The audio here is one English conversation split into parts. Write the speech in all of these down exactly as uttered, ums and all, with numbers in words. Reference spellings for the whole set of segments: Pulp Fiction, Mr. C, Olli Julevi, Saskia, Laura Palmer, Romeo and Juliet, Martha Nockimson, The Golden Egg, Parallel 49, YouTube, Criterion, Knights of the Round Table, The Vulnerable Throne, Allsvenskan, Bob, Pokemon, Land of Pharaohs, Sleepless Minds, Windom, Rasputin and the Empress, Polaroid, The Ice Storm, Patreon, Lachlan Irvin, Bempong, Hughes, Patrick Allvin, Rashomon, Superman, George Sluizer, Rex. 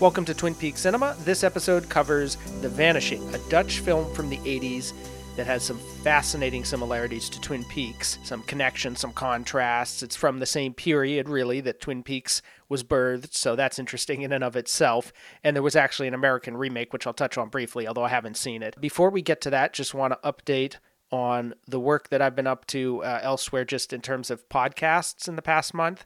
Welcome to Twin Peaks Cinema. This episode covers The Vanishing, a Dutch film from the eighties that has some fascinating similarities to Twin Peaks, some connections, some contrasts. It's from the same period, really, that Twin Peaks was birthed, so that's interesting in and of itself. And there was actually an American remake, which I'll touch on briefly, although I haven't seen it. Before we get to that, just want to update on the work that I've been up to uh, elsewhere, just in terms of podcasts in the past month.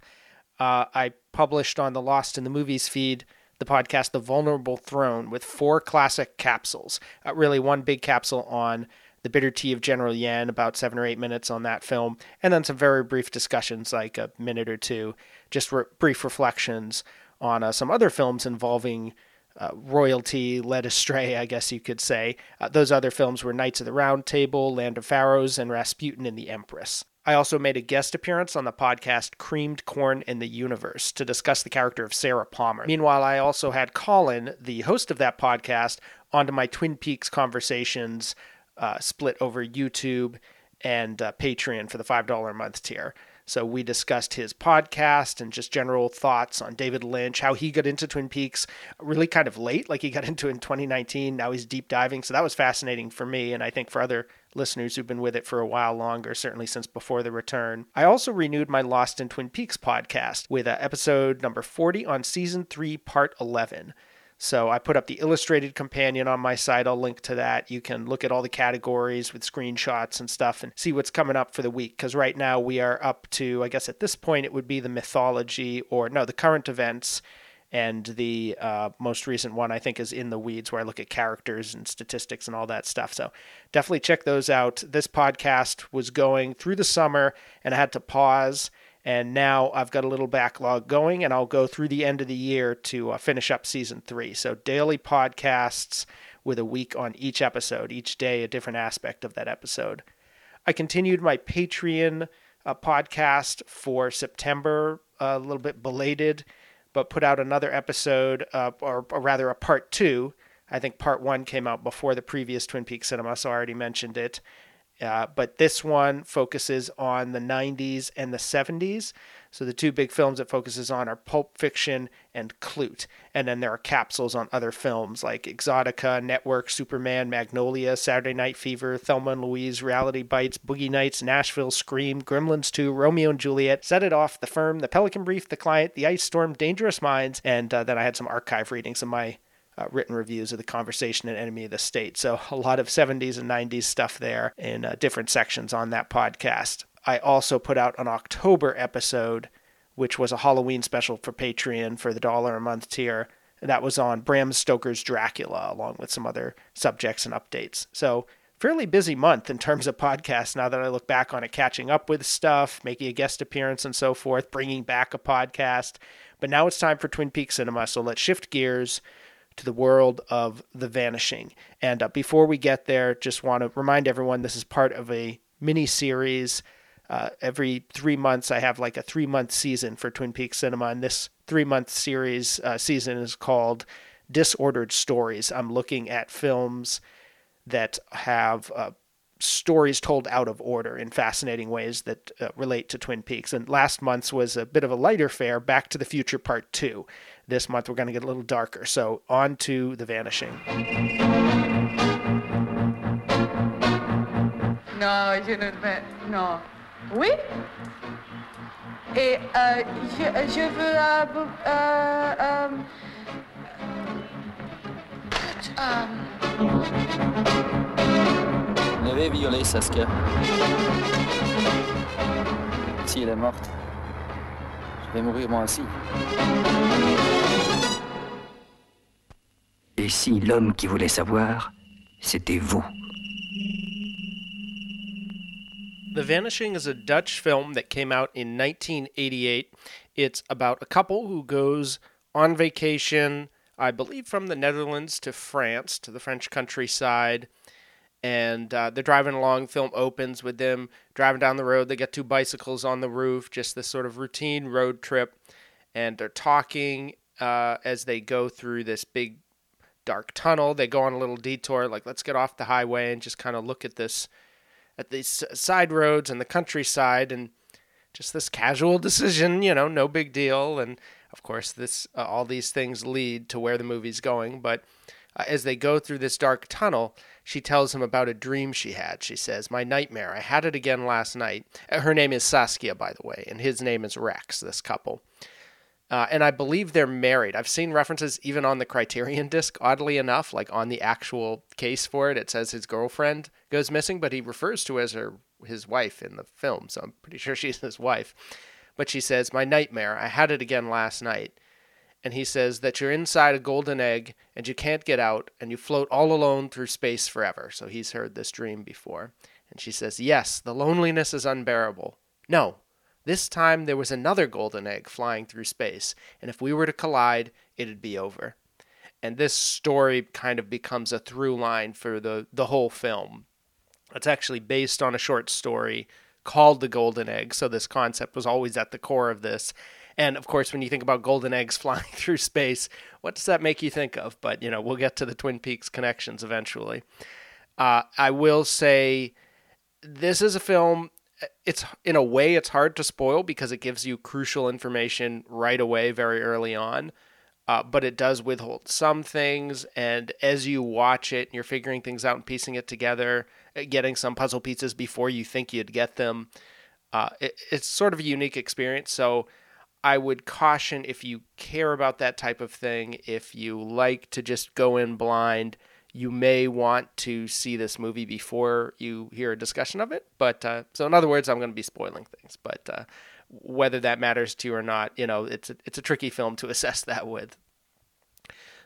Uh, I published on the Lost in the Movies feed the podcast The Vulnerable Throne with four classic capsules. Uh, really one big capsule on The Bitter Tea of General Yen, about seven or eight minutes on that film, and then some very brief discussions, like a minute or two, just re- brief reflections on uh, some other films involving uh, royalty led astray, I guess you could say. Uh, those other films were Knights of the Round Table, Land of Pharaohs, and Rasputin and the Empress. I also made a guest appearance on the podcast Creamed Corn in the Universe to discuss the character of Sarah Palmer. Meanwhile, I also had Colin, the host of that podcast, onto my Twin Peaks conversations uh, split over YouTube and uh, Patreon for the five dollars a month tier. So we discussed his podcast and just general thoughts on David Lynch, how he got into Twin Peaks really kind of late, like he got into it in twenty nineteen. Now he's deep diving. So that was fascinating for me, and I think for other listeners who've been with it for a while longer, certainly since before the return. I also renewed my Lost in Twin Peaks podcast with uh, episode number forty on season three, part eleven. So I put up the illustrated companion on my site. I'll link to that. You can look at all the categories with screenshots and stuff and see what's coming up for the week. Because right now we are up to, I guess at this point, it would be the mythology or no, the current events. And the uh, most recent one, I think, is In the Weeds, where I look at characters and statistics and all that stuff. So definitely check those out. This podcast was going through the summer, and I had to pause. And now I've got a little backlog going, and I'll go through the end of the year to uh, finish up season three. So daily podcasts with a week on each episode, each day a different aspect of that episode. I continued my Patreon uh, podcast for September, uh, a little bit belated, but put out another episode, uh, or, or rather a part two. I think part one came out before the previous Twin Peaks Cinema, so I already mentioned it. Uh, but this one focuses on the nineties and the seventies. So the two big films it focuses on are Pulp Fiction and Clute. And then there are capsules on other films like Exotica, Network, Superman, Magnolia, Saturday Night Fever, Thelma and Louise, Reality Bites, Boogie Nights, Nashville, Scream, Gremlins two, Romeo and Juliet, Set It Off, The Firm, The Pelican Brief, The Client, The Ice Storm, Dangerous Minds. And uh, then I had some archive readings of my Uh, written reviews of The Conversation and Enemy of the State. So a lot of seventies and nineties stuff there in uh, different sections on that podcast. I also put out an October episode, which was a Halloween special for Patreon for the dollar a month tier. And that was on Bram Stoker's Dracula, along with some other subjects and updates. So fairly busy month in terms of podcasts, now that I look back on it, catching up with stuff, making a guest appearance and so forth, bringing back a podcast. But now it's time for Twin Peaks Cinema. So let's shift gears to the world of The Vanishing. And uh, before we get there, just want to remind everyone this is part of a mini-series. Uh, every three months, I have like a three-month season for Twin Peaks Cinema, and this three-month series uh, season is called Disordered Stories. I'm looking at films that have uh, stories told out of order in fascinating ways that uh, relate to Twin Peaks. And last month's was a bit of a lighter fare, Back to the Future Part two. This month we're going to get a little darker. So on to The Vanishing. No, je ne vais... No. Oui? Et euh, je, je veux... Euh, euh, euh, euh, Vous l'avez violée, Saskia. Si elle est morte, je vais mourir moi aussi. Et si l'homme qui voulait savoir, c'était vous. The Vanishing is a Dutch film that came out in nineteen eighty-eight. It's about a couple who goes on vacation, I believe from the Netherlands to France, to the French countryside. And uh, they're driving along, film opens with them driving down the road. They get two bicycles on the roof, just this sort of routine road trip. And they're talking uh, as they go through this big dark tunnel. They go on a little detour, like, let's get off the highway and just kind of look at this, at these side roads and the countryside, and just this casual decision, you know, no big deal. And Of course, this uh, all these things lead to where the movie's going, but uh, as they go through this dark tunnel, she tells him about a dream she had. She says, "My nightmare. I had it again last night." Her name is Saskia, by the way, and his name is Rex, this couple. Uh, and I believe they're married. I've seen references even on the Criterion disc, oddly enough, like on the actual case for it. It says his girlfriend goes missing, but he refers to her as her, his wife in the film. So I'm pretty sure she's his wife. But she says, "My nightmare, I had it again last night." And he says that you're inside a golden egg and you can't get out and you float all alone through space forever. So he's heard this dream before. And she says, "Yes, the loneliness is unbearable. No. This time there was another golden egg flying through space, and if we were to collide, it'd be over." And this story kind of becomes a through line for the, the whole film. It's actually based on a short story called The Golden Egg, so this concept was always at the core of this. And, of course, when you think about golden eggs flying through space, what does that make you think of? But, you know, we'll get to the Twin Peaks connections eventually. Uh, I will say this is a film... It's in a way it's hard to spoil because it gives you crucial information right away, very early on, uh, but it does withhold some things. And as you watch it, and you're figuring things out and piecing it together, getting some puzzle pieces before you think you'd get them. Uh, it, it's sort of a unique experience. So I would caution, if you care about that type of thing, if you like to just go in blind, you may want to see this movie before you hear a discussion of it. But uh, so in other words, I'm going to be spoiling things. But uh, whether that matters to you or not, you know, it's a, it's a tricky film to assess that with.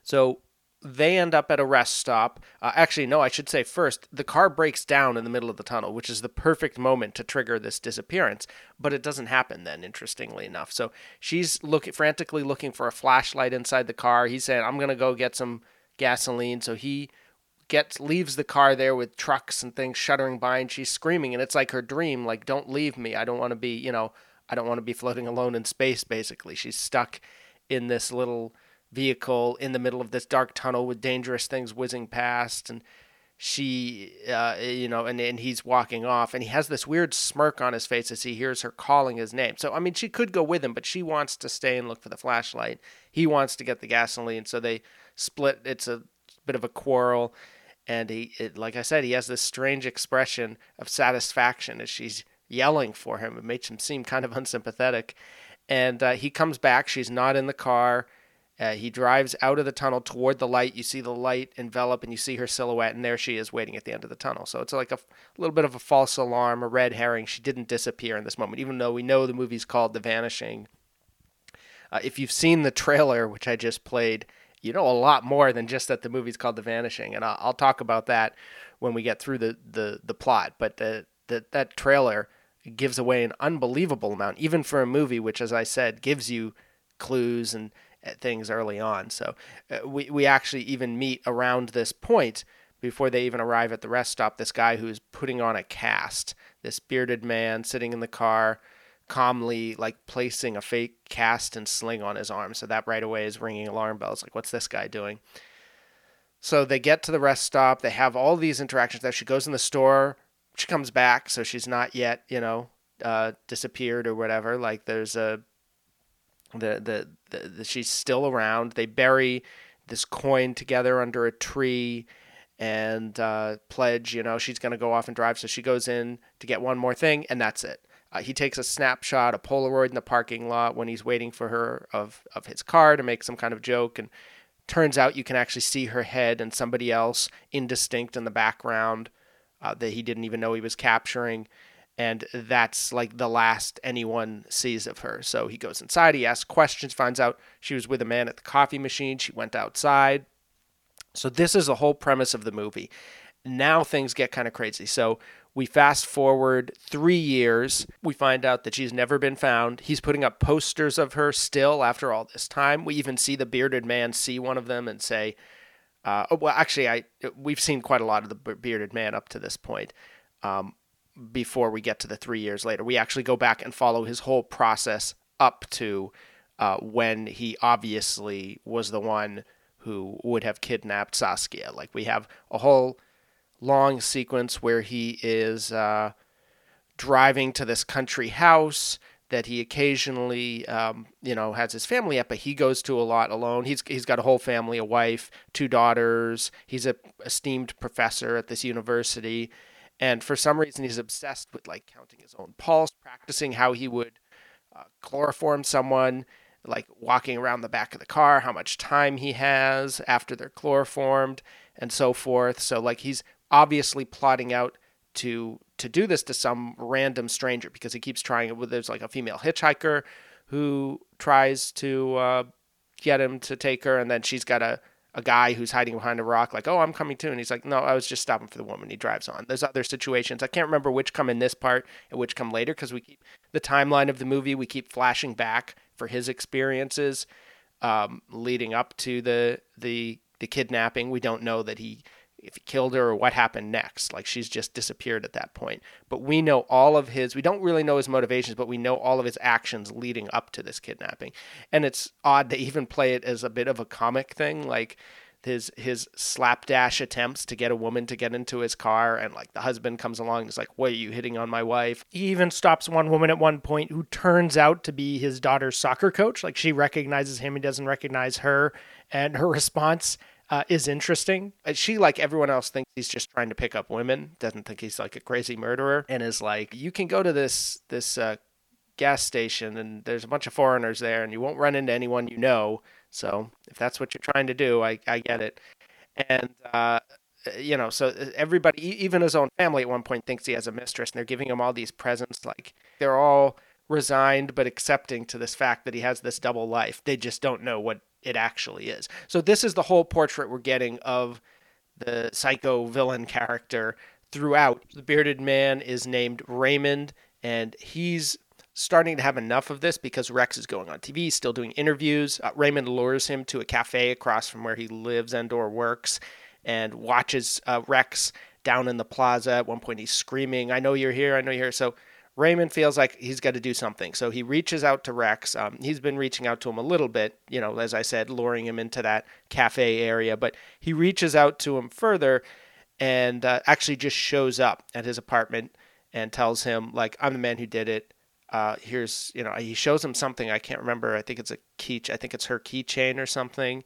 So they end up at a rest stop. Uh, actually, no, I should say first, the car breaks down in the middle of the tunnel, which is the perfect moment to trigger this disappearance. But it doesn't happen then, interestingly enough. So she's look, frantically looking for a flashlight inside the car. He's saying, "I'm going to go get some gasoline." So he gets leaves the car there with trucks and things shuddering by, and she's screaming, and it's like her dream, like, "Don't leave me. I don't want to be, you know, I don't want to be floating alone in space," basically. She's stuck in this little vehicle in the middle of this dark tunnel with dangerous things whizzing past, and she, uh, you know, and, and he's walking off, and he has this weird smirk on his face as he hears her calling his name. So, I mean, she could go with him, but she wants to stay and look for the flashlight. He wants to get the gasoline, so they split. It's a bit of a quarrel, and he, it, like I said, he has this strange expression of satisfaction as she's yelling for him. It makes him seem kind of unsympathetic, and uh, he comes back. She's not in the car. Uh, he drives out of the tunnel toward the light. You see the light envelop, and you see her silhouette, and there she is waiting at the end of the tunnel. So it's like a, a little bit of a false alarm, a red herring. She didn't disappear in this moment, even though we know the movie's called The Vanishing. Uh, if you've seen the trailer, which I just played, you know a lot more than just that the movie's called The Vanishing, and I'll, I'll talk about that when we get through the, the, the plot. But the, the, that trailer gives away an unbelievable amount, even for a movie which, as I said, gives you clues and things early on. So uh, we, we actually even meet around this point before they even arrive at the rest stop, this guy who's putting on a cast, this bearded man sitting in the car, calmly like placing a fake cast and sling on his arm. So that right away is ringing alarm bells. Like, what's this guy doing? So they get to the rest stop. They have all these interactions there. She goes in the store, she comes back. So she's not yet, you know, uh, disappeared or whatever. Like there's a, The, the the she's still around. They bury this coin together under a tree and uh, pledge, you know, she's going to go off and drive. So she goes in to get one more thing, and that's it. Uh, he takes a snapshot, a Polaroid in the parking lot when he's waiting for her of, of his car to make some kind of joke. And turns out you can actually see her head and somebody else indistinct in the background uh, that he didn't even know he was capturing. And that's like the last anyone sees of her. So he goes inside, he asks questions, finds out she was with a man at the coffee machine. She went outside. So this is the whole premise of the movie. Now things get kind of crazy. So we fast forward three years. We find out that she's never been found. He's putting up posters of her still after all this time. We even see the bearded man see one of them and say, uh, oh, well, actually, I we've seen quite a lot of the bearded man up to this point. Um, before we get to the three years later. We actually go back and follow his whole process up to uh, when he obviously was the one who would have kidnapped Saskia. Like, we have a whole long sequence where he is uh, driving to this country house. that he occasionally, um, you know, has his family at, but he goes to a lot alone. He's he's got a whole family, a wife, two daughters. He's a esteemed professor at this university, and for some reason, he's obsessed with like counting his own pulse, practicing how he would uh, chloroform someone, like walking around the back of the car, how much time he has after they're chloroformed, and so forth. So like he's obviously plotting out to to do this to some random stranger, because he keeps trying it. There's like a female hitchhiker who tries to uh, get him to take her, and then she's got a, a guy who's hiding behind a rock, like, oh, I'm coming too. And he's like, no, I was just stopping for the woman. He drives on. There's other situations. I can't remember which come in this part and which come later, because we keep the timeline of the movie. We keep flashing back for his experiences um, leading up to the, the the kidnapping. We don't know that he... if he killed her or what happened next. Like, she's just disappeared at that point. But we know all of his, we don't really know his motivations, but we know all of his actions leading up to this kidnapping. And it's odd to even play it as a bit of a comic thing, like his his slapdash attempts to get a woman to get into his car, and like the husband comes along and is like, what are you hitting on my wife? He even stops one woman at one point who turns out to be his daughter's soccer coach. Like, she recognizes him, he doesn't recognize her, and her response Uh, is interesting. She, like everyone else, thinks he's just trying to pick up women, doesn't think he's like a crazy murderer, and is like, you can go to this this uh, gas station and there's a bunch of foreigners there and you won't run into anyone you know. So if that's what you're trying to do, I, I get it. And, uh, you know, so everybody, even his own family at one point, thinks he has a mistress, and they're giving him all these presents. Like, they're all resigned but accepting to this fact that he has this double life. They just don't know what it actually is. So this is the whole portrait we're getting of the psycho villain character throughout. The bearded man is named Raymond, and he's starting to have enough of this because Rex is going on T V, still doing interviews. Uh, Raymond lures him to a cafe across from where he lives and or works, and watches uh, Rex down in the plaza. At one point he's screaming, I know you're here, I know you're here. So Raymond feels like he's got to do something. So he reaches out to Rex. Um, he's been reaching out to him a little bit, you know, as I said, luring him into that cafe area. But he reaches out to him further and uh, actually just shows up at his apartment and tells him, like, I'm the man who did it. Uh, here's, you know, he shows him something. I can't remember. I think it's a key. I think it's her keychain or something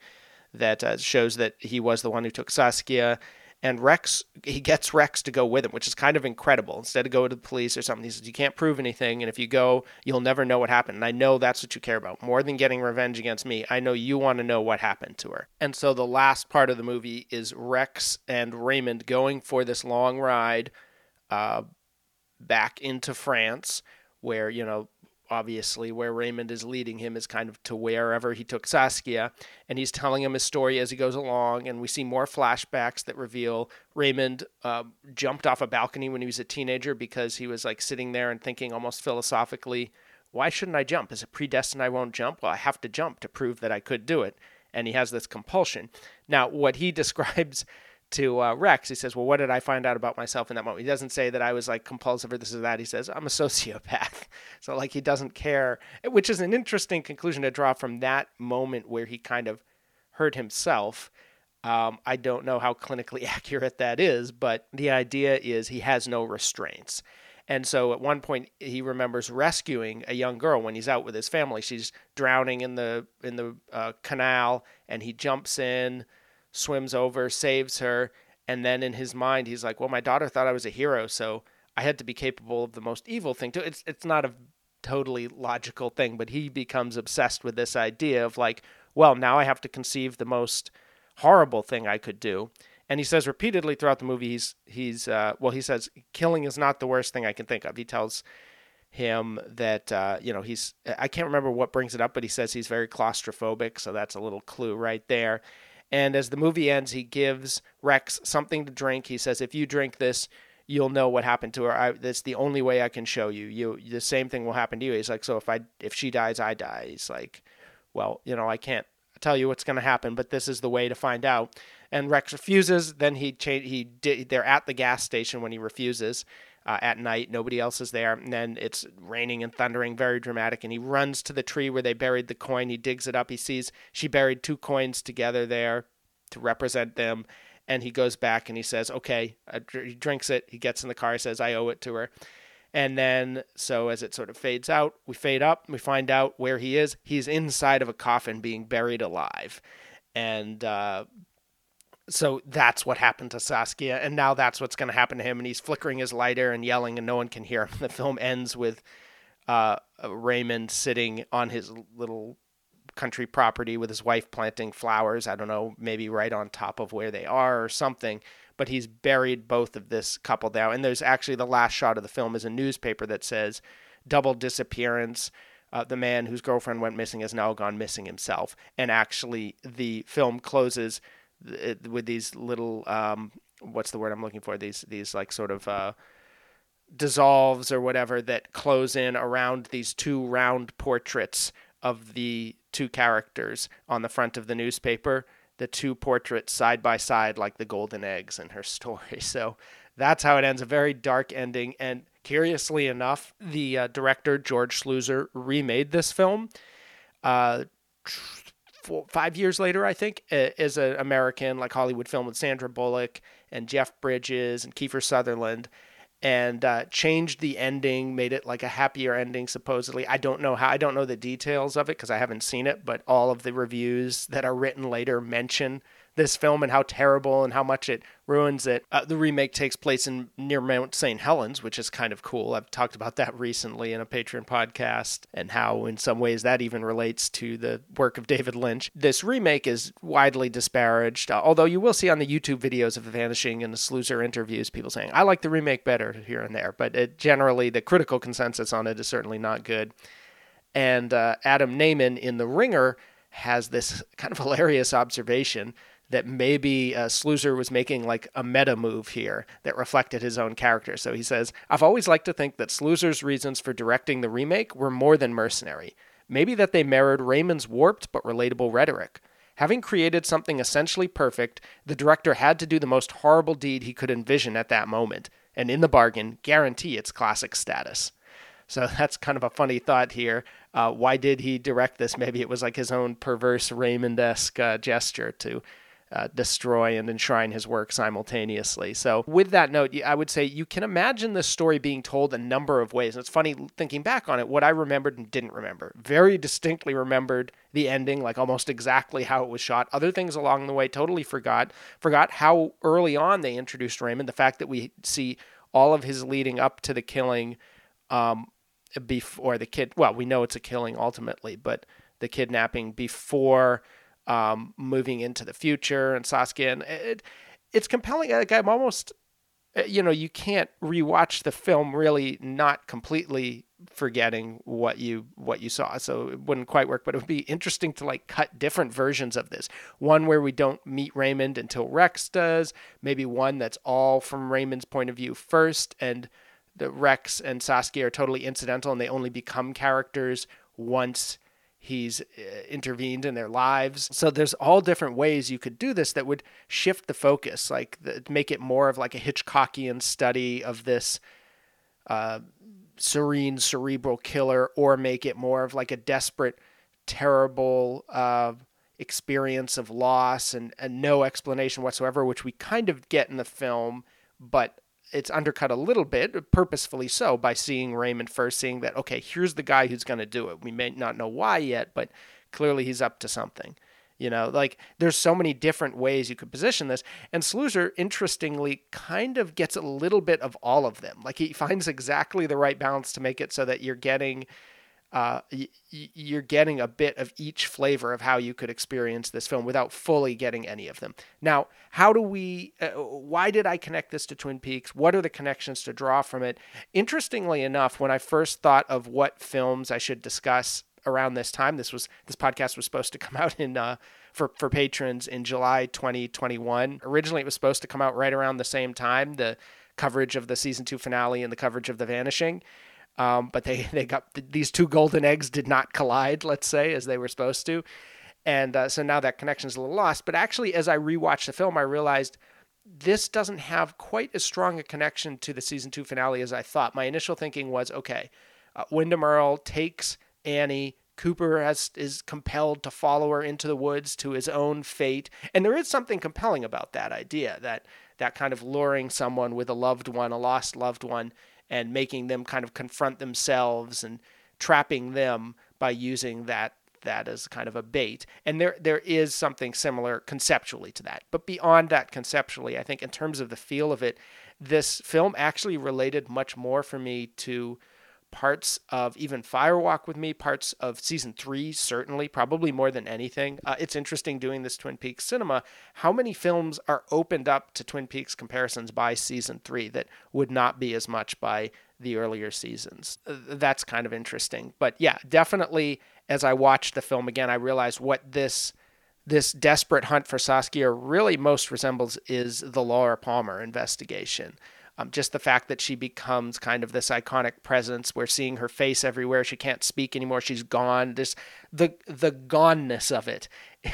that uh, shows that he was the one who took Saskia. And Rex, he gets Rex to go with him, which is kind of incredible. Instead of going to the police or something, he says, you can't prove anything, and if you go, you'll never know what happened. And I know that's what you care about. More than getting revenge against me, I know you want to know what happened to her. And so the last part of the movie is Rex and Raymond going for this long ride uh, back into France, where, you know, obviously where Raymond is leading him is kind of to wherever he took Saskia, and he's telling him his story as he goes along, and we see more flashbacks that reveal Raymond uh, jumped off a balcony when he was a teenager because he was like sitting there and thinking almost philosophically, why shouldn't I jump? Is it predestined I won't jump? Well, I have to jump to prove that I could do it, and he has this compulsion. Now, what he describes to uh, Rex, he says, well, what did I find out about myself in that moment? He doesn't say that I was like compulsive or this or that. He says, I'm a sociopath. So like he doesn't care, which is an interesting conclusion to draw from that moment where he kind of hurt himself. Um, I don't know how clinically accurate that is, but the idea is he has no restraints. And so at one point he remembers rescuing a young girl when he's out with his family. She's drowning in the, in the uh, canal, and he jumps in, swims over, saves her, and then in his mind he's like, well, my daughter thought I was a hero, so I had to be capable of the most evil thing too. It's it's not a totally logical thing, but he becomes obsessed with this idea of like, well, now I have to conceive the most horrible thing I could do. And he says repeatedly throughout the movie, he's he's uh, well, he says killing is not the worst thing I can think of. He tells him that uh, you know he's I can't remember what brings it up, but he says he's very claustrophobic, so that's a little clue right there. And as the movie ends, he gives Rex something to drink. He says, if you drink this, you'll know what happened to her. I, that's the only way I can show you. You, the same thing will happen to you. He's like, so if I, if she dies, I die. He's like, well, you know, I can't tell you what's going to happen, but this is the way to find out. And Rex refuses. Then he, cha- he di- they're at the gas station when he refuses uh, at night. Nobody else is there. And then it's raining and thundering, very dramatic. And he runs to the tree where they buried the coin. He digs it up. He sees she buried two coins together there to represent them. And he goes back and he says, okay, uh, he drinks it. He gets in the car. He says, I owe it to her. And then, so as it sort of fades out, we fade up, we find out where he is. He's inside of a coffin being buried alive. And uh, so that's what happened to Saskia. And now that's what's going to happen to him. And he's flickering his lighter and yelling, and no one can hear him. The film ends with uh, Raymond sitting on his little country property with his wife planting flowers. I don't know, maybe right on top of where they are or something. But he's buried both of this couple now. And there's actually the last shot of the film is a newspaper that says, double disappearance. Uh, the man whose girlfriend went missing has now gone missing himself. And actually the film closes with these little, um, what's the word I'm looking for? These, these like sort of uh, dissolves or whatever that close in around these two round portraits of the two characters on the front of the newspaper. The two portraits side by side, like the golden eggs in her story. So that's how it ends, a very dark ending. And curiously enough, the uh, director, George Sluizer, remade this film uh, four, five years later, I think, as an American, like Hollywood film with Sandra Bullock and Jeff Bridges and Kiefer Sutherland, and uh, changed the ending, made it like a happier ending, supposedly. I don't know how, I don't know the details of it because I haven't seen it, but all of the reviews that are written later mention this film and how terrible and how much it ruins it. Uh, the remake takes place in near Mount Saint Helens, which is kind of cool. I've talked about that recently in a Patreon podcast and how in some ways that even relates to the work of David Lynch. This remake is widely disparaged, uh, although you will see on the YouTube videos of The Vanishing and the Sluizer interviews, people saying, I like the remake better here and there. But it, generally, the critical consensus on it is certainly not good. And uh, Adam Naiman in The Ringer has this kind of hilarious observation that maybe uh, Sluizer was making like a meta move here that reflected his own character. So he says, I've always liked to think that Sluizer's reasons for directing the remake were more than mercenary. Maybe that they mirrored Raymond's warped but relatable rhetoric. Having created something essentially perfect, the director had to do the most horrible deed he could envision at that moment, and in the bargain, guarantee its classic status. So that's kind of a funny thought here. Uh, why did he direct this? Maybe it was like his own perverse Raymond-esque uh, gesture to Uh, destroy and enshrine his work simultaneously. So with that note, I would say you can imagine this story being told a number of ways. And it's funny thinking back on it, what I remembered and didn't remember. Very distinctly remembered the ending, like almost exactly how it was shot. Other things along the way, totally forgot. Forgot how early on they introduced Raymond. The fact that we see all of his leading up to the killing um, before the kid. Well, we know it's a killing ultimately, but the kidnapping before Um, moving into the future and Saskia, and it, it's compelling. Like I'm almost, you know, you can't rewatch the film really not completely forgetting what you what you saw. So it wouldn't quite work, but it would be interesting to like cut different versions of this. One where we don't meet Raymond until Rex does. Maybe one that's all from Raymond's point of view first, and the Rex and Saskia are totally incidental, and they only become characters once he's intervened in their lives. So there's all different ways you could do this that would shift the focus, like the, make it more of like a Hitchcockian study of this uh, serene cerebral killer, or make it more of like a desperate, terrible uh, experience of loss and, and no explanation whatsoever, which we kind of get in the film, but it's undercut a little bit, purposefully so, by seeing Raymond first, seeing that, okay, here's the guy who's going to do it. We may not know why yet, but clearly he's up to something. You know, like there's so many different ways you could position this. And Sluizer, interestingly, kind of gets a little bit of all of them. Like he finds exactly the right balance to make it so that you're getting uh, y- you're getting a bit of each flavor of how you could experience this film without fully getting any of them. Now, how do we, uh, why did I connect this to Twin Peaks? What are the connections to draw from it? Interestingly enough, when I first thought of what films I should discuss around this time, this was, this podcast was supposed to come out in, uh, for, for patrons in July twenty twenty-one. Originally, it was supposed to come out right around the same time, the coverage of the season two finale and the coverage of The Vanishing. Um, but they, they got these two golden eggs did not collide, let's say, as they were supposed to. And uh, so now that connection is a little lost. But actually, as I rewatched the film, I realized this doesn't have quite as strong a connection to the season two finale as I thought. My initial thinking was, okay, uh, Windom Earl takes Annie. Cooper has, is compelled to follow her into the woods to his own fate. And there is something compelling about that idea, that that kind of luring someone with a loved one, a lost loved one, and making them kind of confront themselves and trapping them by using that that as kind of a bait. And there there is something similar conceptually to that. But beyond that conceptually, I think in terms of the feel of it, this film actually related much more for me to parts of even Firewalk with Me, parts of season three, certainly, probably more than anything. Uh, it's interesting doing this Twin Peaks cinema, how many films are opened up to Twin Peaks comparisons by season three that would not be as much by the earlier seasons. Uh, that's kind of interesting. But yeah, definitely as I watched the film again, I realized what this this desperate hunt for Saskia really most resembles is the Laura Palmer investigation. Um, just the fact that she becomes kind of this iconic presence. We're seeing her face everywhere. She can't speak anymore. She's gone. This, the the goneness of it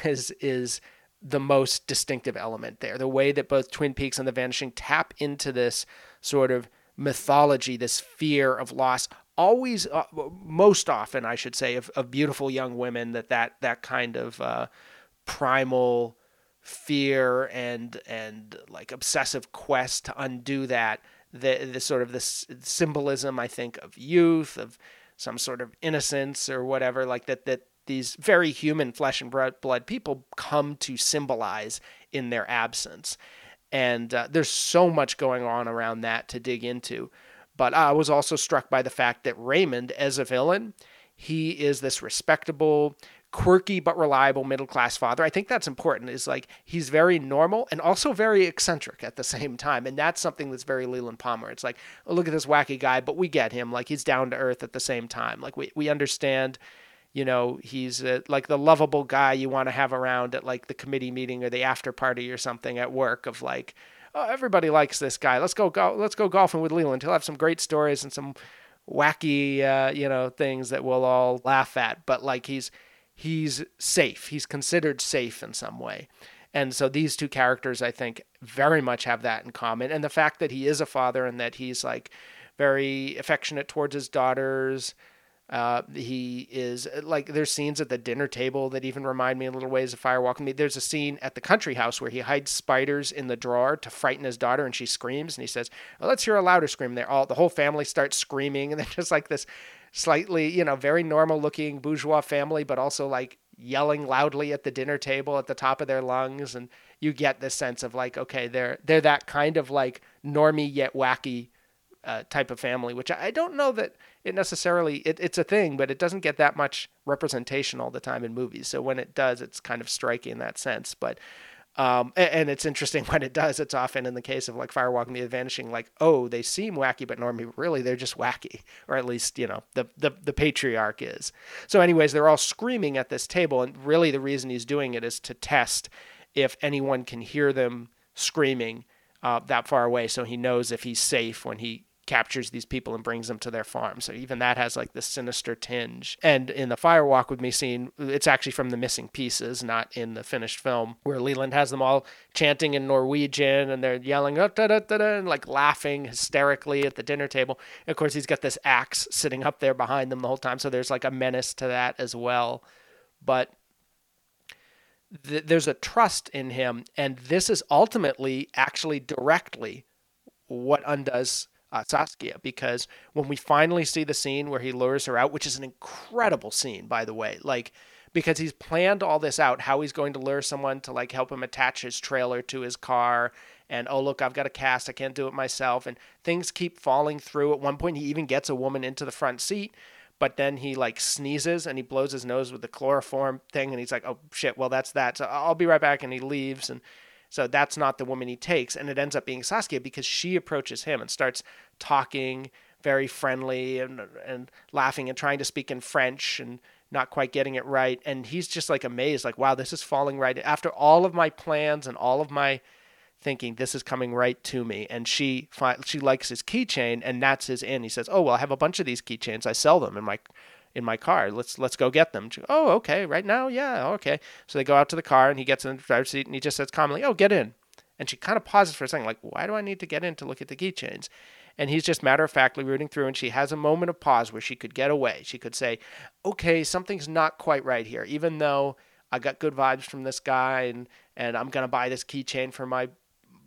is is the most distinctive element there. The way that both Twin Peaks and The Vanishing tap into this sort of mythology, this fear of loss, always, uh, most often, I should say, of, of beautiful young women, that that, that kind of uh, primal fear and and like obsessive quest to undo that, the, the sort of this symbolism, I think, of youth, of some sort of innocence or whatever, like that that these very human flesh and blood people come to symbolize in their absence. And uh, there's so much going on around that to dig into. But I was also struck by the fact that Raymond, as a villain, he is this respectable, quirky but reliable middle-class father. I think that's important, is like he's very normal and also very eccentric at the same time. And that's something that's very Leland Palmer. It's like, oh, look at this wacky guy, but we get him. Like, he's down to earth at the same time. Like, we, we understand, you know, he's uh, like the lovable guy you want to have around at like the committee meeting or the after party or something at work, of like, oh, everybody likes this guy. Let's go, go let's go golfing with Leland. He'll have some great stories and some wacky, uh, you know, things that we'll all laugh at. But like, he's, He's safe. He's considered safe in some way. And so these two characters, I think, very much have that in common. And the fact that he is a father and that he's like very affectionate towards his daughters. Uh, he is like, there's scenes at the dinner table that even remind me in little ways of Firewalk with Me. There's a scene at the country house where he hides spiders in the drawer to frighten his daughter, and she screams, and he says, well, let's hear a louder scream. They're all, the whole family starts screaming, and they're just like this slightly, you know, very normal looking bourgeois family, but also like yelling loudly at the dinner table at the top of their lungs. And you get this sense of like, okay, they're, they're that kind of like normie yet wacky Uh, type of family, which I don't know that it necessarily, it, it's a thing, but it doesn't get that much representation all the time in movies. So when it does, it's kind of striking in that sense. But, um, and, and it's interesting when it does, it's often in the case of like Firewalk and The Vanishing, like, oh, they seem wacky, but normally really they're just wacky, or at least, you know, the, the, the patriarch is. So anyways, they're all screaming at this table. And really the reason he's doing it is to test if anyone can hear them screaming uh, that far away. So he knows if he's safe when he captures these people and brings them to their farm. So even that has like this sinister tinge. And in the Firewalk with Me scene, it's actually from the missing pieces, not in the finished film, where Leland has them all chanting in Norwegian and they're yelling, oh, da, da, da, da, and like laughing hysterically at the dinner table. And of course, he's got this axe sitting up there behind them the whole time. So there's like a menace to that as well. But th- there's a trust in him. And this is ultimately actually directly what undoes Uh, Saskia, because when we finally see the scene where he lures her out, which is an incredible scene, by the way, like, because he's planned all this out, how he's going to lure someone to like help him attach his trailer to his car, and oh look, I've got a cast, I can't do it myself, and things keep falling through. At one point he even gets a woman into the front seat, but then he like sneezes and he blows his nose with the chloroform thing, and he's like, oh shit, well that's that, so I'll be right back, and he leaves. And so that's not the woman he takes. And it ends up being Saskia, because she approaches him and starts talking very friendly and and laughing and trying to speak in French and not quite getting it right. And he's just like amazed, like, wow, this is falling right. After all of my plans and all of my thinking, this is coming right to me. And she she likes his keychain, and that's his in. He says, oh, well, I have a bunch of these keychains. I sell them in my in my car. Let's, let's go get them. She, oh, okay. Right now? Yeah. Okay. So they go out to the car, and he gets in the driver's seat, and he just says calmly, oh, get in. And she kind of pauses for a second, like, why do I need to get in to look at the keychains? And he's just matter-of-factly rooting through, and she has a moment of pause where she could get away. She could say, okay, something's not quite right here, even though I got good vibes from this guy, and, and I'm going to buy this keychain for my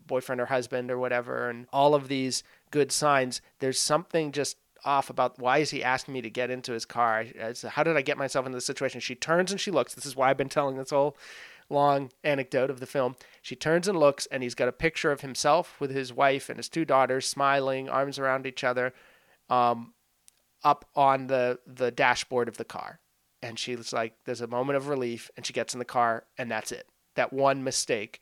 boyfriend or husband or whatever. And all of these good signs. There's something just off about, why is he asking me to get into his car? How did I get myself into this situation? She turns and she looks. This is why I've been telling this whole long anecdote of the film. She turns and looks, and he's got a picture of himself with his wife and his two daughters, smiling, arms around each other, um, up on the, the dashboard of the car. And she's like, there's a moment of relief, and she gets in the car, and that's it. That one mistake.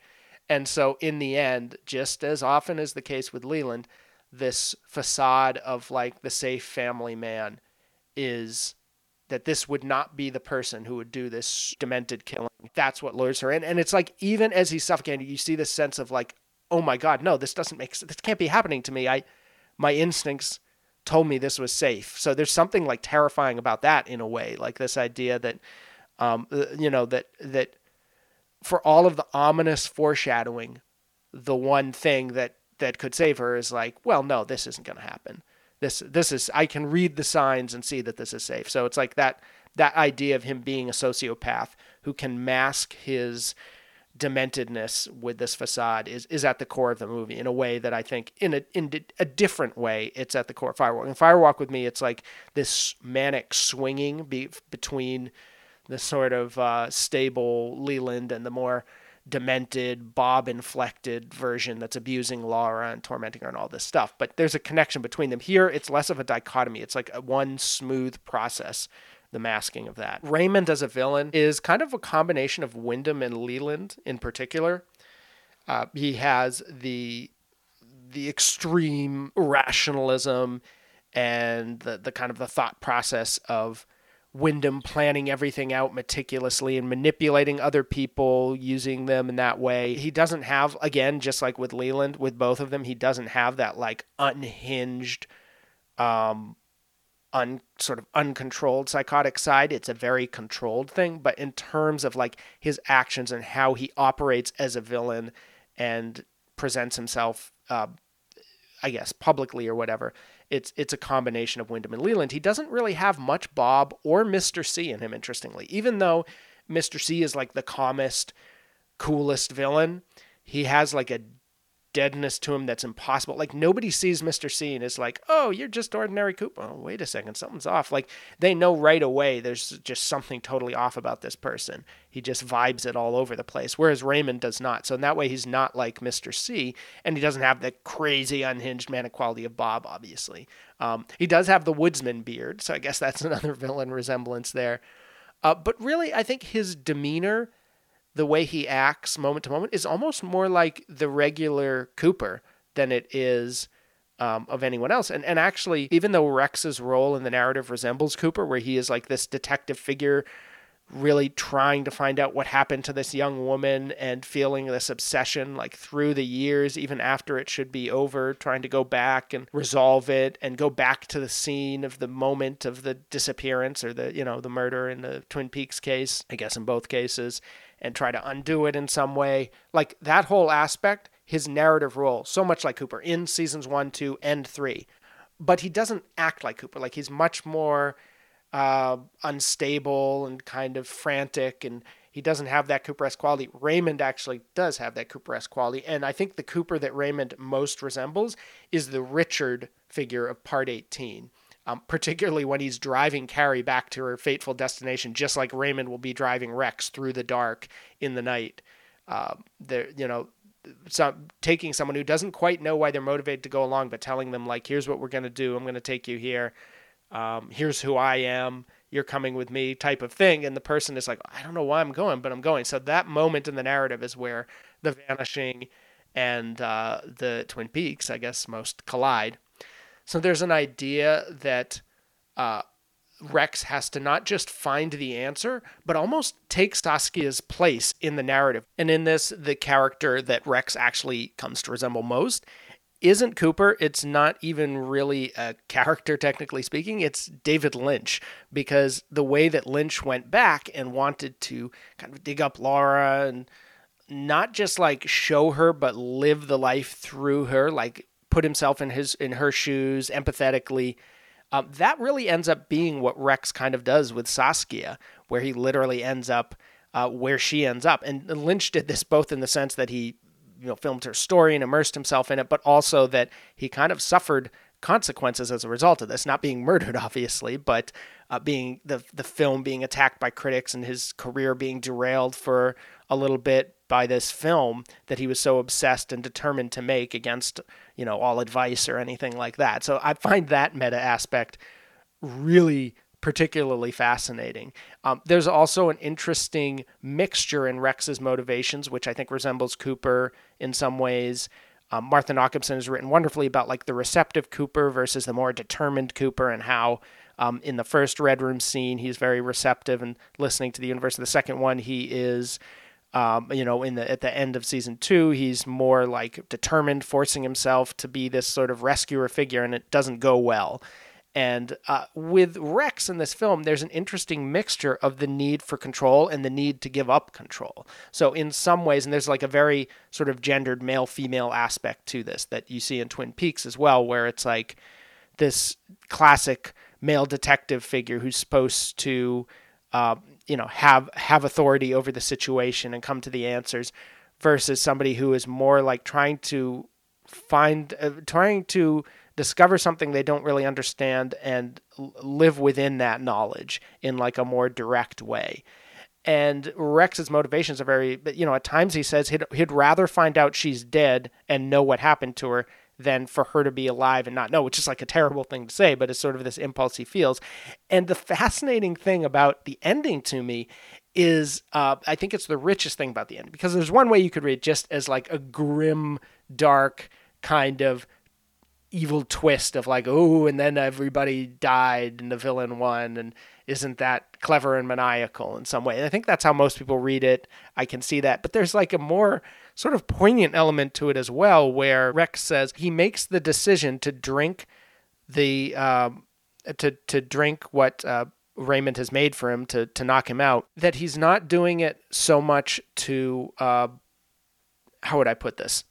And so in the end, just as often as the case with Leland, this facade of like the safe family man is that this would not be the person who would do this demented killing. That's what lures her in. And it's like, even as he's suffocating, you see this sense of like, oh my God, no, this doesn't make sense. This can't be happening to me. I, my instincts told me this was safe. So there's something like terrifying about that in a way, like this idea that, um, you know, that, that for all of the ominous foreshadowing, the one thing that, that could save her is like, well, no, this isn't going to happen. This, this is, I can read the signs and see that this is safe. So it's like that, that idea of him being a sociopath who can mask his dementedness with this facade is, is at the core of the movie in a way that I think in a, in a different way, it's at the core of Firewalk. In Firewalk with Me, it's like this manic swinging be, between the sort of uh, stable Leland and the more demented, Bob-inflected version that's abusing Laura and tormenting her and all this stuff. But there's a connection between them. Here, it's less of a dichotomy. It's like a one smooth process, the masking of that. Raymond as a villain is kind of a combination of Windom and Leland in particular. Uh, he has the the extreme rationalism and the, the kind of the thought process of Windom planning everything out meticulously and manipulating other people, using them in that way. He doesn't have, again, just like with Leland, with both of them, he doesn't have that like unhinged, um, un sort of uncontrolled psychotic side. It's a very controlled thing. But in terms of like his actions and how he operates as a villain and presents himself, uh, I guess, publicly or whatever, It's it's a combination of Windom and Leland. He doesn't really have much Bob or Mister C in him, interestingly. Even though Mister C is like the calmest, coolest villain, he has like a deadness to him that's impossible. Like nobody sees Mister C and is like, oh, you're just ordinary Coop. Oh, wait a second, something's off. Like they know right away there's just something totally off about this person. He just vibes it all over the place, whereas Raymond does not. So in that way, he's not like Mister C, and he doesn't have the crazy, unhinged manic quality of Bob, obviously. Um, he does have the woodsman beard, so I guess that's another villain resemblance there. Uh, but really, I think his demeanor, the way he acts moment to moment, is almost more like the regular Cooper than it is um, of anyone else. And and actually, even though Rex's role in the narrative resembles Cooper, where he is like this detective figure really trying to find out what happened to this young woman and feeling this obsession like through the years, even after it should be over, trying to go back and resolve it and go back to the scene of the moment of the disappearance or the, you know, the murder in the Twin Peaks case, I guess in both cases, and try to undo it in some way. Like that whole aspect, his narrative role, so much like Cooper in seasons one, two, and three. But he doesn't act like Cooper. Like he's much more uh, unstable and kind of frantic, and he doesn't have that Cooper-esque quality. Raymond actually does have that Cooper-esque quality, and I think the Cooper that Raymond most resembles is the Richard figure of Part eighteen. Um, particularly when he's driving Carrie back to her fateful destination, just like Raymond will be driving Rex through the dark in the night. Uh, they're, you know, some, taking someone who doesn't quite know why they're motivated to go along, but telling them, like, here's what we're going to do. I'm going to take you here. Um, here's who I am. You're coming with me type of thing. And the person is like, I don't know why I'm going, but I'm going. So that moment in the narrative is where The Vanishing and uh, the Twin Peaks, I guess, most collide. So there's an idea that uh, Rex has to not just find the answer, but almost take Saskia's place in the narrative. And in this, the character that Rex actually comes to resemble most isn't Cooper. It's not even really a character, technically speaking. It's David Lynch, because the way that Lynch went back and wanted to kind of dig up Laura and not just like show her, but live the life through her, like put himself in his in her shoes empathetically, um, that really ends up being what Rex kind of does with Saskia, where he literally ends up uh, where she ends up. And Lynch did this both in the sense that he you know, filmed her story and immersed himself in it, but also that he kind of suffered consequences as a result of this, not being murdered, obviously, but uh, being the the film being attacked by critics and his career being derailed for a little bit by this film that he was so obsessed and determined to make against, you know, all advice or anything like that. So I find that meta aspect really particularly fascinating. Um, there's also an interesting mixture in Rex's motivations, which I think resembles Cooper in some ways. Um, Martha Nockimson has written wonderfully about like the receptive Cooper versus the more determined Cooper, and how um, in the first Red Room scene, he's very receptive and listening to the universe. In the second one, he is, um, you know, in the at the end of season two, he's more like determined, forcing himself to be this sort of rescuer figure, and it doesn't go well. And uh, with Rex in this film, there's an interesting mixture of the need for control and the need to give up control. So in some ways, and there's like a very sort of gendered male-female aspect to this that you see in Twin Peaks as well, where it's like this classic male detective figure who's supposed to, uh, you know, have have authority over the situation and come to the answers, versus somebody who is more like trying to find, uh, trying to... discover something they don't really understand and live within that knowledge in like a more direct way. And Rex's motivations are very, you know, at times he says he'd, he'd rather find out she's dead and know what happened to her than for her to be alive and not know, which is like a terrible thing to say, but it's sort of this impulse he feels. And the fascinating thing about the ending to me is, uh, I think it's the richest thing about the ending, because there's one way you could read just as like a grim, dark kind of evil twist of like, oh, and then everybody died and the villain won, and isn't that clever and maniacal in some way? And I think that's how most people read it. I can see that. But there's like a more sort of poignant element to it as well, where Rex says he makes the decision to drink the um, to to drink what uh, Raymond has made for him to to knock him out, that he's not doing it so much to uh, how would I put this?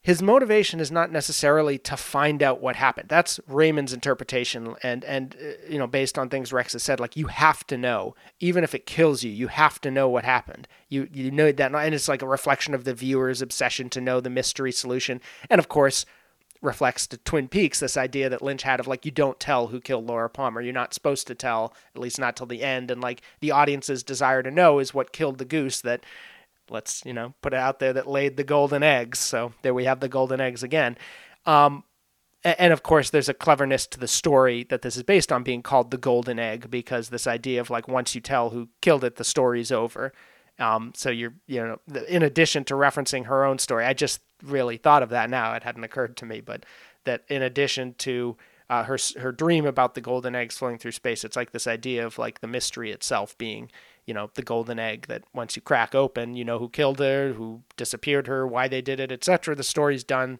His motivation is not necessarily to find out what happened. That's Raymond's interpretation, and and uh, you know, based on things Rex has said, like you have to know, even if it kills you, you have to know what happened. You you know that, and it's like a reflection of the viewer's obsession to know the mystery solution, and of course, reflects to Twin Peaks this idea that Lynch had of like you don't tell who killed Laura Palmer. You're not supposed to tell, at least not till the end, and like the audience's desire to know is what killed the goose that. Let's, you know, put it out there that laid the golden eggs. So there we have the golden eggs again. Um, and of course, there's a cleverness to the story that this is based on being called the golden egg, because this idea of like, once you tell who killed it, the story's over. Um, so you're, you know, in addition to referencing her own story, I just really thought of that now. It hadn't occurred to me, but that in addition to uh, her, her dream about the golden eggs floating through space, it's like this idea of like the mystery itself being, you know, the golden egg that once you crack open, you know who killed her, who disappeared her, why they did it, et cetera. The story's done.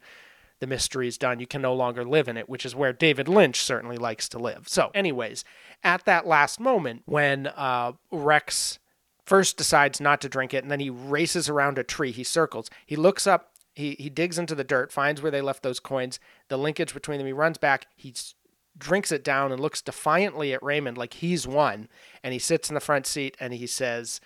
The mystery's done. You can no longer live in it, which is where David Lynch certainly likes to live. So anyways, at that last moment when uh, Rex first decides not to drink it, and then he races around a tree, he circles, he looks up, he, he digs into the dirt, finds where they left those coins, the linkage between them, he runs back, he's drinks it down and looks defiantly at Raymond like he's won. And he sits in the front seat and he says,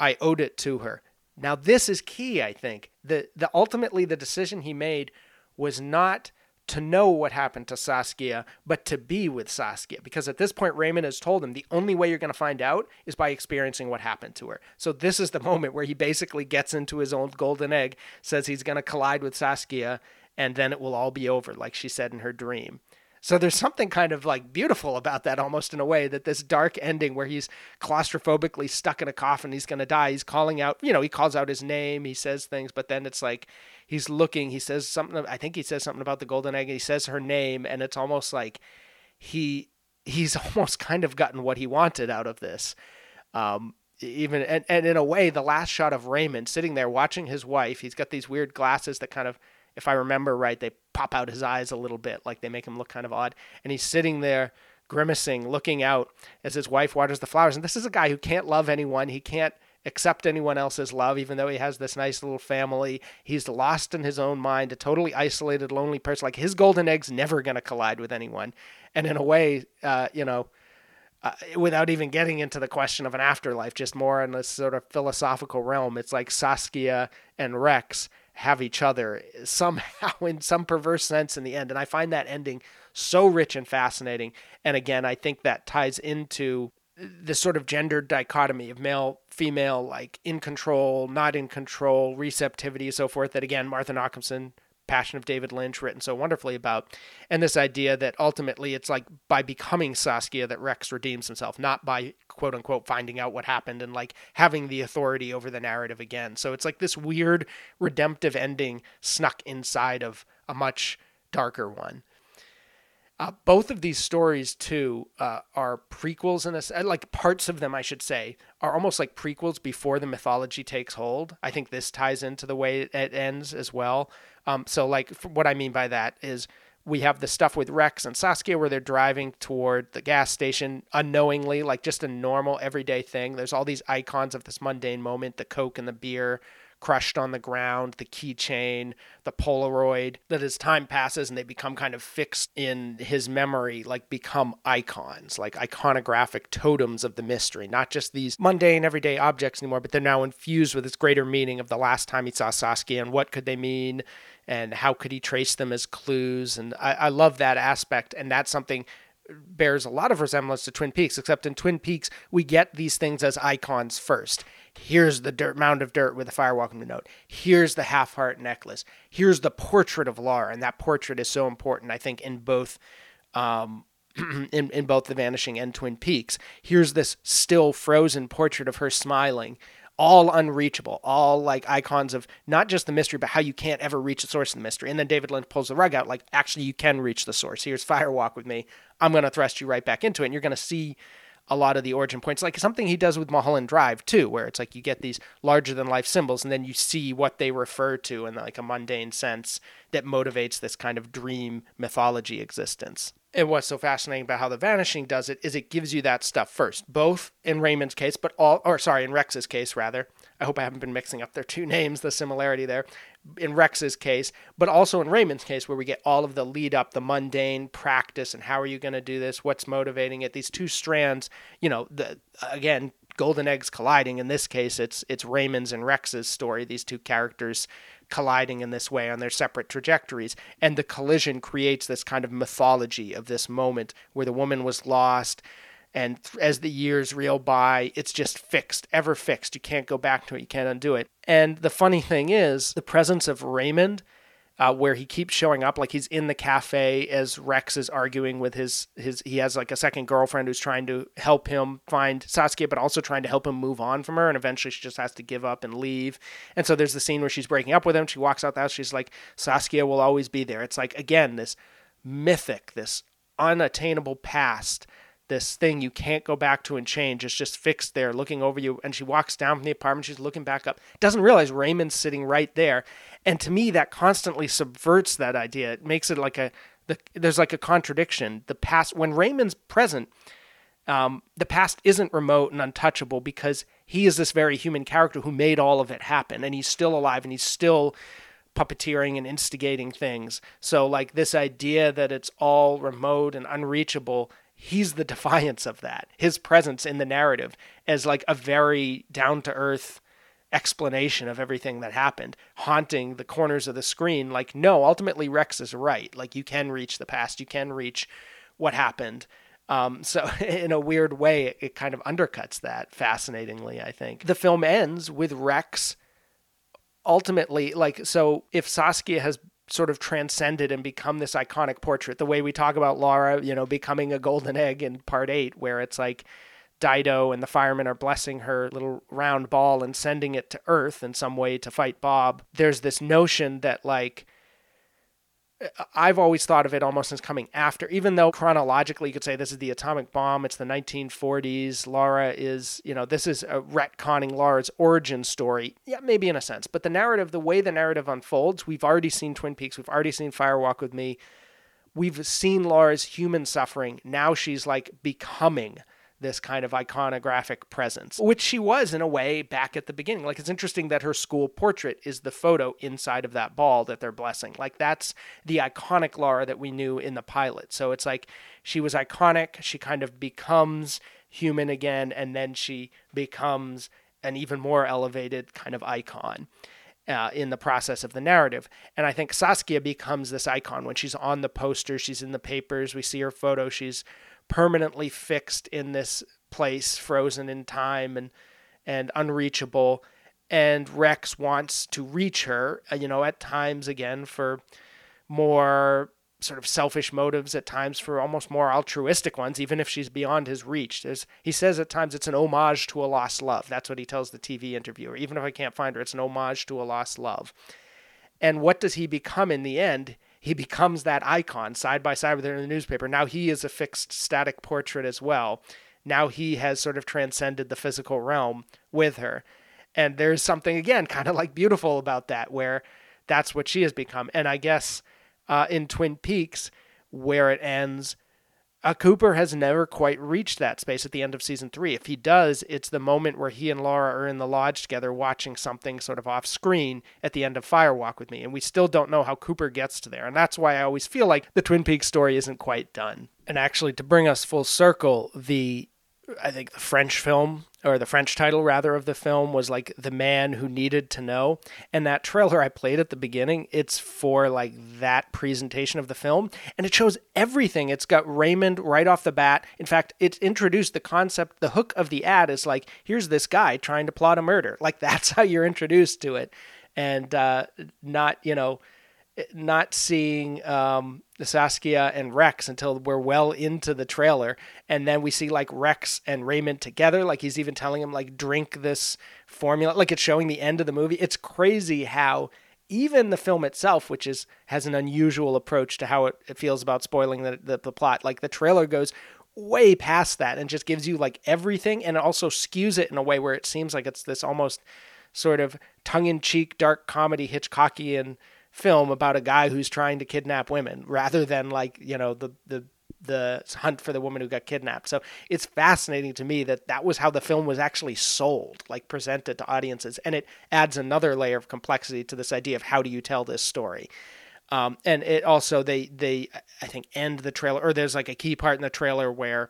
I owed it to her. Now, this is key, I think. The, the ultimately, the decision he made was not to know what happened to Saskia, but to be with Saskia. Because at this point, Raymond has told him the only way you're going to find out is by experiencing what happened to her. So this is the moment where he basically gets into his own golden egg, says he's going to collide with Saskia, and then it will all be over, like she said in her dream. So there's something kind of like beautiful about that, almost in a way, that this dark ending where he's claustrophobically stuck in a coffin, he's going to die. He's calling out, you know, he calls out his name, he says things, but then it's like he's looking, he says something, I think he says something about the golden egg, and he says her name, and it's almost like he he's almost kind of gotten what he wanted out of this. Um, even and, and in a way, the last shot of Raymond sitting there watching his wife, he's got these weird glasses that kind of, if I remember right, they pop out his eyes a little bit, like they make him look kind of odd. And he's sitting there grimacing, looking out as his wife waters the flowers. And this is a guy who can't love anyone. He can't accept anyone else's love, even though he has this nice little family. He's lost in his own mind, a totally isolated, lonely person. Like his golden egg's never going to collide with anyone. And in a way, uh, you know, uh, without even getting into the question of an afterlife, just more in this sort of philosophical realm. It's like Saskia and Rex have each other somehow in some perverse sense in the end. And I find that ending so rich and fascinating. And again, I think that ties into this sort of gendered dichotomy of male, female, like in control, not in control, receptivity, so forth, that again, Martha Nockimson, Passion of David Lynch, written so wonderfully about. And this idea that ultimately it's like by becoming Saskia that Rex redeems himself, not by quote unquote finding out what happened and like having the authority over the narrative again. So it's like this weird redemptive ending snuck inside of a much darker one. Uh, both of these stories, too, uh, are prequels in a, like parts of them, I should say, are almost like prequels before the mythology takes hold. I think this ties into the way it ends as well. Um, so, like, what I mean by that is we have the stuff with Rex and Saskia where they're driving toward the gas station unknowingly, like just a normal everyday thing. There's all these icons of this mundane moment, the Coke and the beer crushed on the ground, the keychain, the Polaroid, that as time passes and they become kind of fixed in his memory, like become icons, like iconographic totems of the mystery, not just these mundane everyday objects anymore, but they're now infused with this greater meaning of the last time he saw Saskia and what could they mean and how could he trace them as clues. And I, I love that aspect. And that's something bears a lot of resemblance to Twin Peaks, except in Twin Peaks, we get these things as icons first. Here's the dirt mound of dirt with a firewalk in the note. Here's the half-heart necklace. Here's the portrait of Laura, and that portrait is so important, I think, in both um, in, in both The Vanishing and Twin Peaks. Here's this still frozen portrait of her smiling, all unreachable, all like icons of not just the mystery, but how you can't ever reach the source of the mystery. And then David Lynch pulls the rug out, like, actually, you can reach the source. Here's Firewalk with Me. I'm going to thrust you right back into it, and you're going to see a lot of the origin points, like something he does with Mulholland Drive too, where it's like you get these larger than life symbols and then you see what they refer to in like a mundane sense that motivates this kind of dream mythology existence. And what's so fascinating about how The Vanishing does it is it gives you that stuff first, both in Raymond's case, but all, or sorry, in Rex's case rather. I hope I haven't been mixing up their two names, the similarity there, in Rex's case, but also in Raymond's case, where we get all of the lead up, the mundane practice, and how are you going to do this? What's motivating it? These two strands, you know, the, again, golden eggs colliding. In this case, it's, it's Raymond's and Rex's story. These two characters colliding in this way on their separate trajectories. And the collision creates this kind of mythology of this moment where the woman was lost. And as the years reel by, it's just fixed, ever fixed. You can't go back to it. You can't undo it. And the funny thing is the presence of Raymond, uh, where he keeps showing up, like he's in the cafe as Rex is arguing with his, his, he has like a second girlfriend who's trying to help him find Saskia, but also trying to help him move on from her. And eventually she just has to give up and leave. And so there's the scene where she's breaking up with him. She walks out the house. She's like, Saskia will always be there. It's like, again, this mythic, this unattainable past, this thing you can't go back to and change. It's just fixed there looking over you. And she walks down from the apartment. She's looking back up. Doesn't realize Raymond's sitting right there. And to me, that constantly subverts that idea. It makes it like a, the, there's like a contradiction. The past, when Raymond's present, um, the past isn't remote and untouchable because he is this very human character who made all of it happen. And he's still alive and he's still puppeteering and instigating things. So like this idea that it's all remote and unreachable, he's the defiance of that. His presence in the narrative as like a very down-to-earth explanation of everything that happened, haunting the corners of the screen. Like, no, ultimately Rex is right. Like, you can reach the past. You can reach what happened. Um, so in a weird way, it, it kind of undercuts that, fascinatingly, I think. The film ends with Rex ultimately, like, so if Saskia has sort of transcended and become this iconic portrait, the way we talk about Laura, you know, becoming a golden egg in part eight, where it's like Dido and the firemen are blessing her little round ball and sending it to Earth in some way to fight Bob. There's this notion that, like, I've always thought of it almost as coming after, even though chronologically you could say this is the atomic bomb, it's the nineteen forties, Laura is, you know, this is a retconning Laura's origin story. Yeah, maybe in a sense, but the narrative, the way the narrative unfolds, we've already seen Twin Peaks, we've already seen Firewalk with Me, we've seen Laura's human suffering, now she's like becoming this kind of iconographic presence, which she was in a way back at the beginning. Like, it's interesting that her school portrait is the photo inside of that ball that they're blessing. Like, that's the iconic Lara that we knew in the pilot. So it's like she was iconic. She kind of becomes human again, and then she becomes an even more elevated kind of icon Uh, in the process of the narrative. And I think Saskia becomes this icon when she's on the poster, she's in the papers, we see her photo, she's permanently fixed in this place, frozen in time and and unreachable. And Rex wants to reach her, you know, at times again for more sort of selfish motives, at times for almost more altruistic ones, even if she's beyond his reach. There's, he says at times it's an homage to a lost love. That's what he tells the T V interviewer. Even if I can't find her, it's an homage to a lost love. And what does he become in the end? He becomes that icon side by side with her in the newspaper. Now he is a fixed static portrait as well. Now he has sort of transcended the physical realm with her. And there's something, again, kind of like beautiful about that, where that's what she has become. And I guess Uh, in Twin Peaks, where it ends, uh, Cooper has never quite reached that space at the end of season three. If he does, it's the moment where he and Laura are in the lodge together watching something sort of off screen at the end of Firewalk with Me. And we still don't know how Cooper gets to there. And that's why I always feel like the Twin Peaks story isn't quite done. And actually, to bring us full circle, the, I think the French film, or the French title rather of the film, was like The Man Who Needed to Know. And that trailer I played at the beginning, it's for like that presentation of the film. And it shows everything. It's got Raymond right off the bat. In fact, it's introduced the concept. The hook of the ad is like, here's this guy trying to plot a murder. Like, that's how you're introduced to it. And uh, not, you know, not seeing um, Saskia and Rex until we're well into the trailer. And then we see like Rex and Raymond together. Like, he's even telling him, like, drink this formula. Like, it's showing the end of the movie. It's crazy how even the film itself, which is has an unusual approach to how it, it feels about spoiling the, the, the plot. Like, the trailer goes way past that and just gives you like everything, and also skews it in a way where it seems like it's this almost sort of tongue-in-cheek, dark comedy, Hitchcockian film about a guy who's trying to kidnap women, rather than like, you know, the the the hunt for the woman who got kidnapped. So it's fascinating to me that that was how the film was actually sold, like presented to audiences. And it adds another layer of complexity to this idea of how do you tell this story. Um, and it also, they, they, I think, end the trailer, or there's like a key part in the trailer where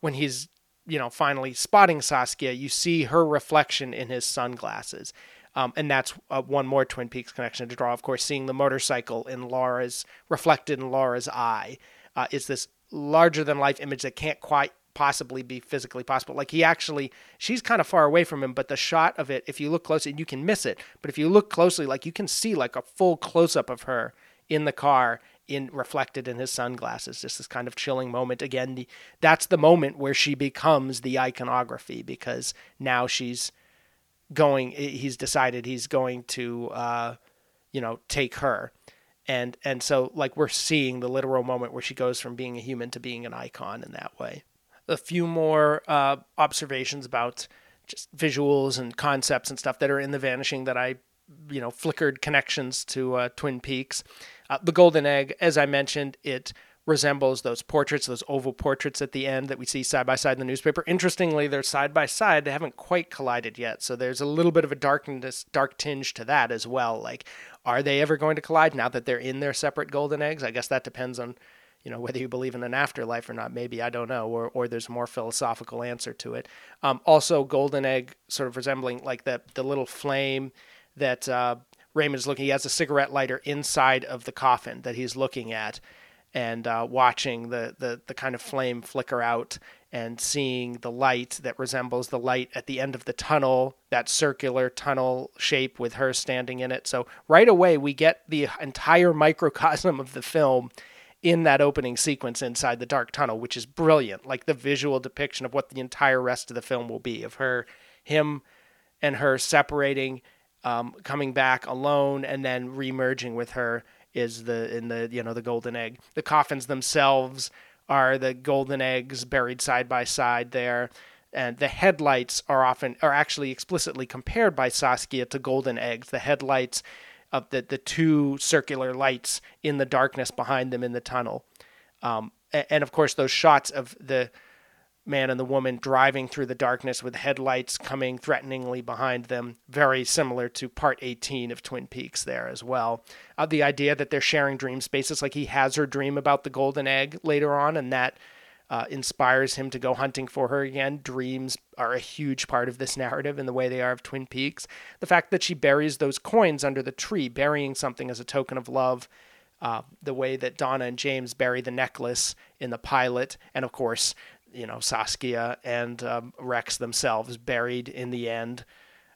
when he's, you know, finally spotting Saskia, you see her reflection in his sunglasses. Um, and that's uh, one more Twin Peaks connection to draw, of course, seeing the motorcycle in Laura's, reflected in Laura's eye. Uh, it's this larger-than-life image that can't quite possibly be physically possible. Like, he actually, she's kind of far away from him, but the shot of it, if you look closely, you can miss it. But if you look closely, like, you can see, like, a full close-up of her in the car, in reflected in his sunglasses. Just this kind of chilling moment. Again, the, that's the moment where she becomes the iconography, because now she's going, he's decided he's going to, uh, you know, take her. And, and so like, we're seeing the literal moment where she goes from being a human to being an icon in that way. A few more, uh, observations about just visuals and concepts and stuff that are in The Vanishing that I, you know, flickered connections to, uh, Twin Peaks. Uh, the Golden Egg, as I mentioned, it resembles those portraits, those oval portraits at the end that we see side by side in the newspaper. Interestingly, they're side by side. They haven't quite collided yet. So there's a little bit of a darkness, dark tinge to that as well. Like, are they ever going to collide now that they're in their separate golden eggs? I guess that depends on, you know, whether you believe in an afterlife or not. Maybe, I don't know, or or there's a more philosophical answer to it. Um, also, golden egg sort of resembling like the, the little flame that uh, Raymond's looking, he has a cigarette lighter inside of the coffin that he's looking at, and uh, watching the, the, the kind of flame flicker out and seeing the light that resembles the light at the end of the tunnel, that circular tunnel shape with her standing in it. So right away, we get the entire microcosm of the film in that opening sequence inside the dark tunnel, which is brilliant, like the visual depiction of what the entire rest of the film will be, of her, him and her separating, um, coming back alone, and then remerging with her is the, in the, you know, the golden egg. The coffins themselves are the golden eggs buried side by side there. And the headlights are often, are actually explicitly compared by Saskia to golden eggs. The headlights of the, the two circular lights in the darkness behind them in the tunnel. Um, and, and of course, those shots of the man and the woman driving through the darkness with headlights coming threateningly behind them. Very similar to part eighteen of Twin Peaks there as well. Uh, the idea that they're sharing dream spaces, like he has her dream about the golden egg later on, and that uh, inspires him to go hunting for her again. Dreams are a huge part of this narrative in the way they are of Twin Peaks. The fact that she buries those coins under the tree, burying something as a token of love, uh, the way that Donna and James bury the necklace in the pilot, and of course, you know, Saskia and um, Rex themselves buried in the end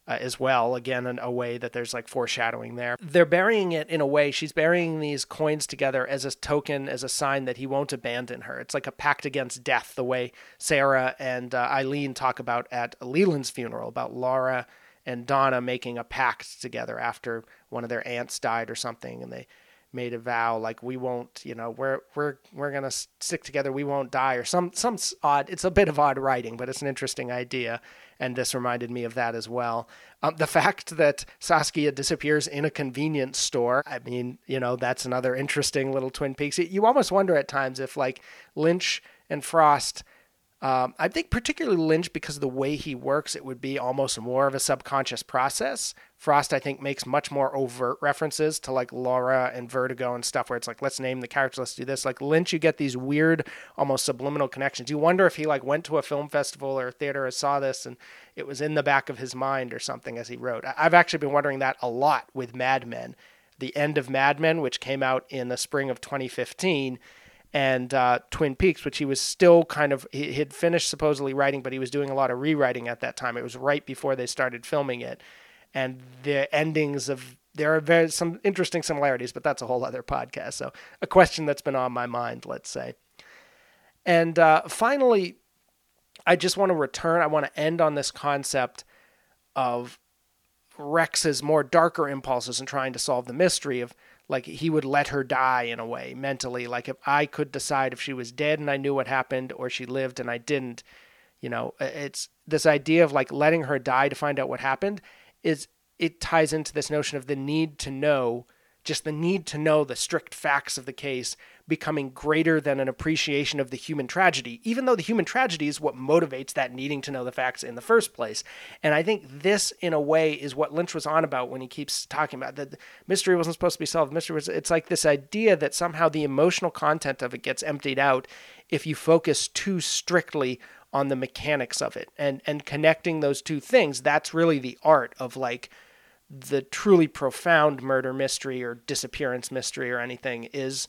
uh, as well. Again, in a way that there's like foreshadowing there. They're burying it in a way, she's burying these coins together as a token, as a sign that he won't abandon her. It's like a pact against death, the way Sarah and uh, Eileen talk about at Leland's funeral, about Laura and Donna making a pact together after one of their aunts died or something. And they made a vow, like, we won't, you know, we're we're we're gonna stick together, we won't die, or some some odd. It's a bit of odd writing, but it's an interesting idea, and this reminded me of that as well. Um, the fact that Saskia disappears in a convenience store, I mean, you know, that's another interesting little Twin Peaks. You almost wonder at times if, like, Lynch and Frost, um, I think particularly Lynch, because of the way he works, it would be almost more of a subconscious process. Frost, I think, makes much more overt references to, like, Laura and Vertigo and stuff, where it's like, let's name the characters, let's do this. Like, Lynch, you get these weird, almost subliminal connections. You wonder if he, like, went to a film festival or a theater and saw this, and it was in the back of his mind or something as he wrote. I've actually been wondering that a lot with Mad Men. The end of Mad Men, which came out in the spring of twenty fifteen, and uh, Twin Peaks, which he was still kind of, he had finished supposedly writing, but he was doing a lot of rewriting at that time. It was right before they started filming it. And the endings of, there are very, some interesting similarities, but that's a whole other podcast. So a question that's been on my mind, let's say. And uh, finally, I just want to return, I want to end on this concept of Rex's more darker impulses in trying to solve the mystery of, like, he would let her die in a way, mentally. Like, if I could decide if she was dead and I knew what happened, or she lived and I didn't, you know, it's this idea of, like, letting her die to find out what happened. Is it ties into this notion of the need to know, just the need to know the strict facts of the case becoming greater than an appreciation of the human tragedy, even though the human tragedy is what motivates that needing to know the facts in the first place. And I think this, in a way, is what Lynch was on about when he keeps talking about that the mystery wasn't supposed to be solved. Mystery was, it's like this idea that somehow the emotional content of it gets emptied out if you focus too strictly on the mechanics of it, and, and connecting those two things. That's really the art of, like, the truly profound murder mystery or disappearance mystery or anything, is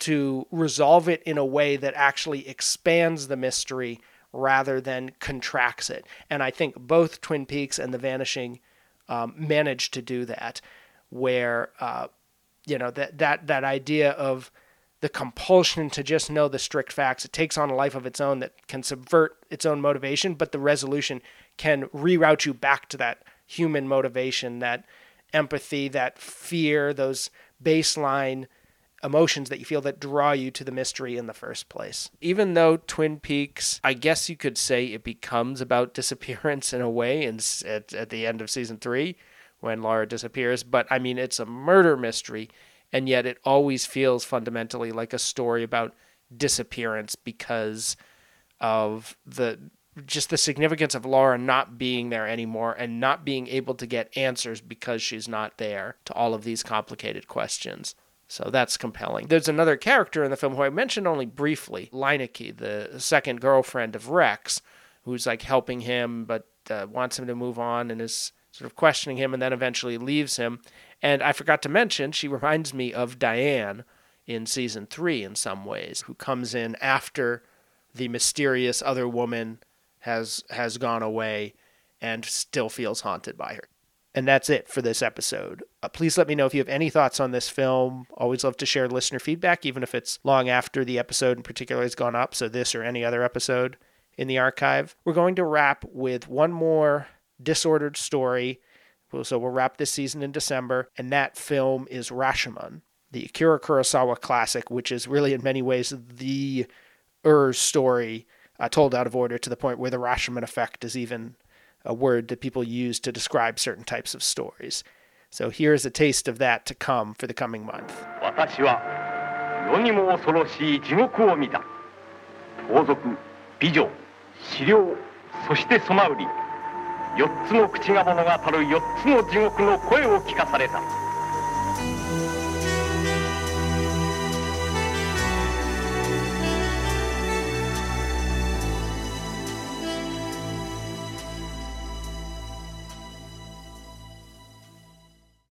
to resolve it in a way that actually expands the mystery rather than contracts it. And I think both Twin Peaks and The Vanishing um, managed to do that, where, uh, you know, that, that, that idea of the compulsion to just know the strict facts, it takes on a life of its own that can subvert its own motivation, but the resolution can reroute you back to that human motivation, that empathy, that fear, those baseline emotions that you feel that draw you to the mystery in the first place. Even though Twin Peaks, I guess you could say it becomes about disappearance in a way in, at, at the end of season three when Laura disappears, but I mean, it's a murder mystery. And yet it always feels fundamentally like a story about disappearance because of the just the significance of Laura not being there anymore and not being able to get answers because she's not there to all of these complicated questions. So that's compelling. There's another character in the film who I mentioned only briefly, Leineke, the second girlfriend of Rex, who's like helping him but uh, wants him to move on and is sort of questioning him and then eventually leaves him. And I forgot to mention, she reminds me of Diane in season three in some ways, who comes in after the mysterious other woman has has gone away and still feels haunted by her. And that's it for this episode. Uh, please let me know if you have any thoughts on this film. Always love to share listener feedback, even if it's long after the episode in particular has gone up, so this or any other episode in the archive. We're going to wrap with one more disordered story. So we'll wrap this season in December, and that film is Rashomon, the Akira Kurosawa classic, which is really in many ways the Ur story uh, told out of order, to the point where the Rashomon effect is even a word that people use to describe certain types of stories. So here's a taste of that to come for the coming month. 治療、そしてソマウリ、四つの口が物語る四つの地獄の声を聞かされた。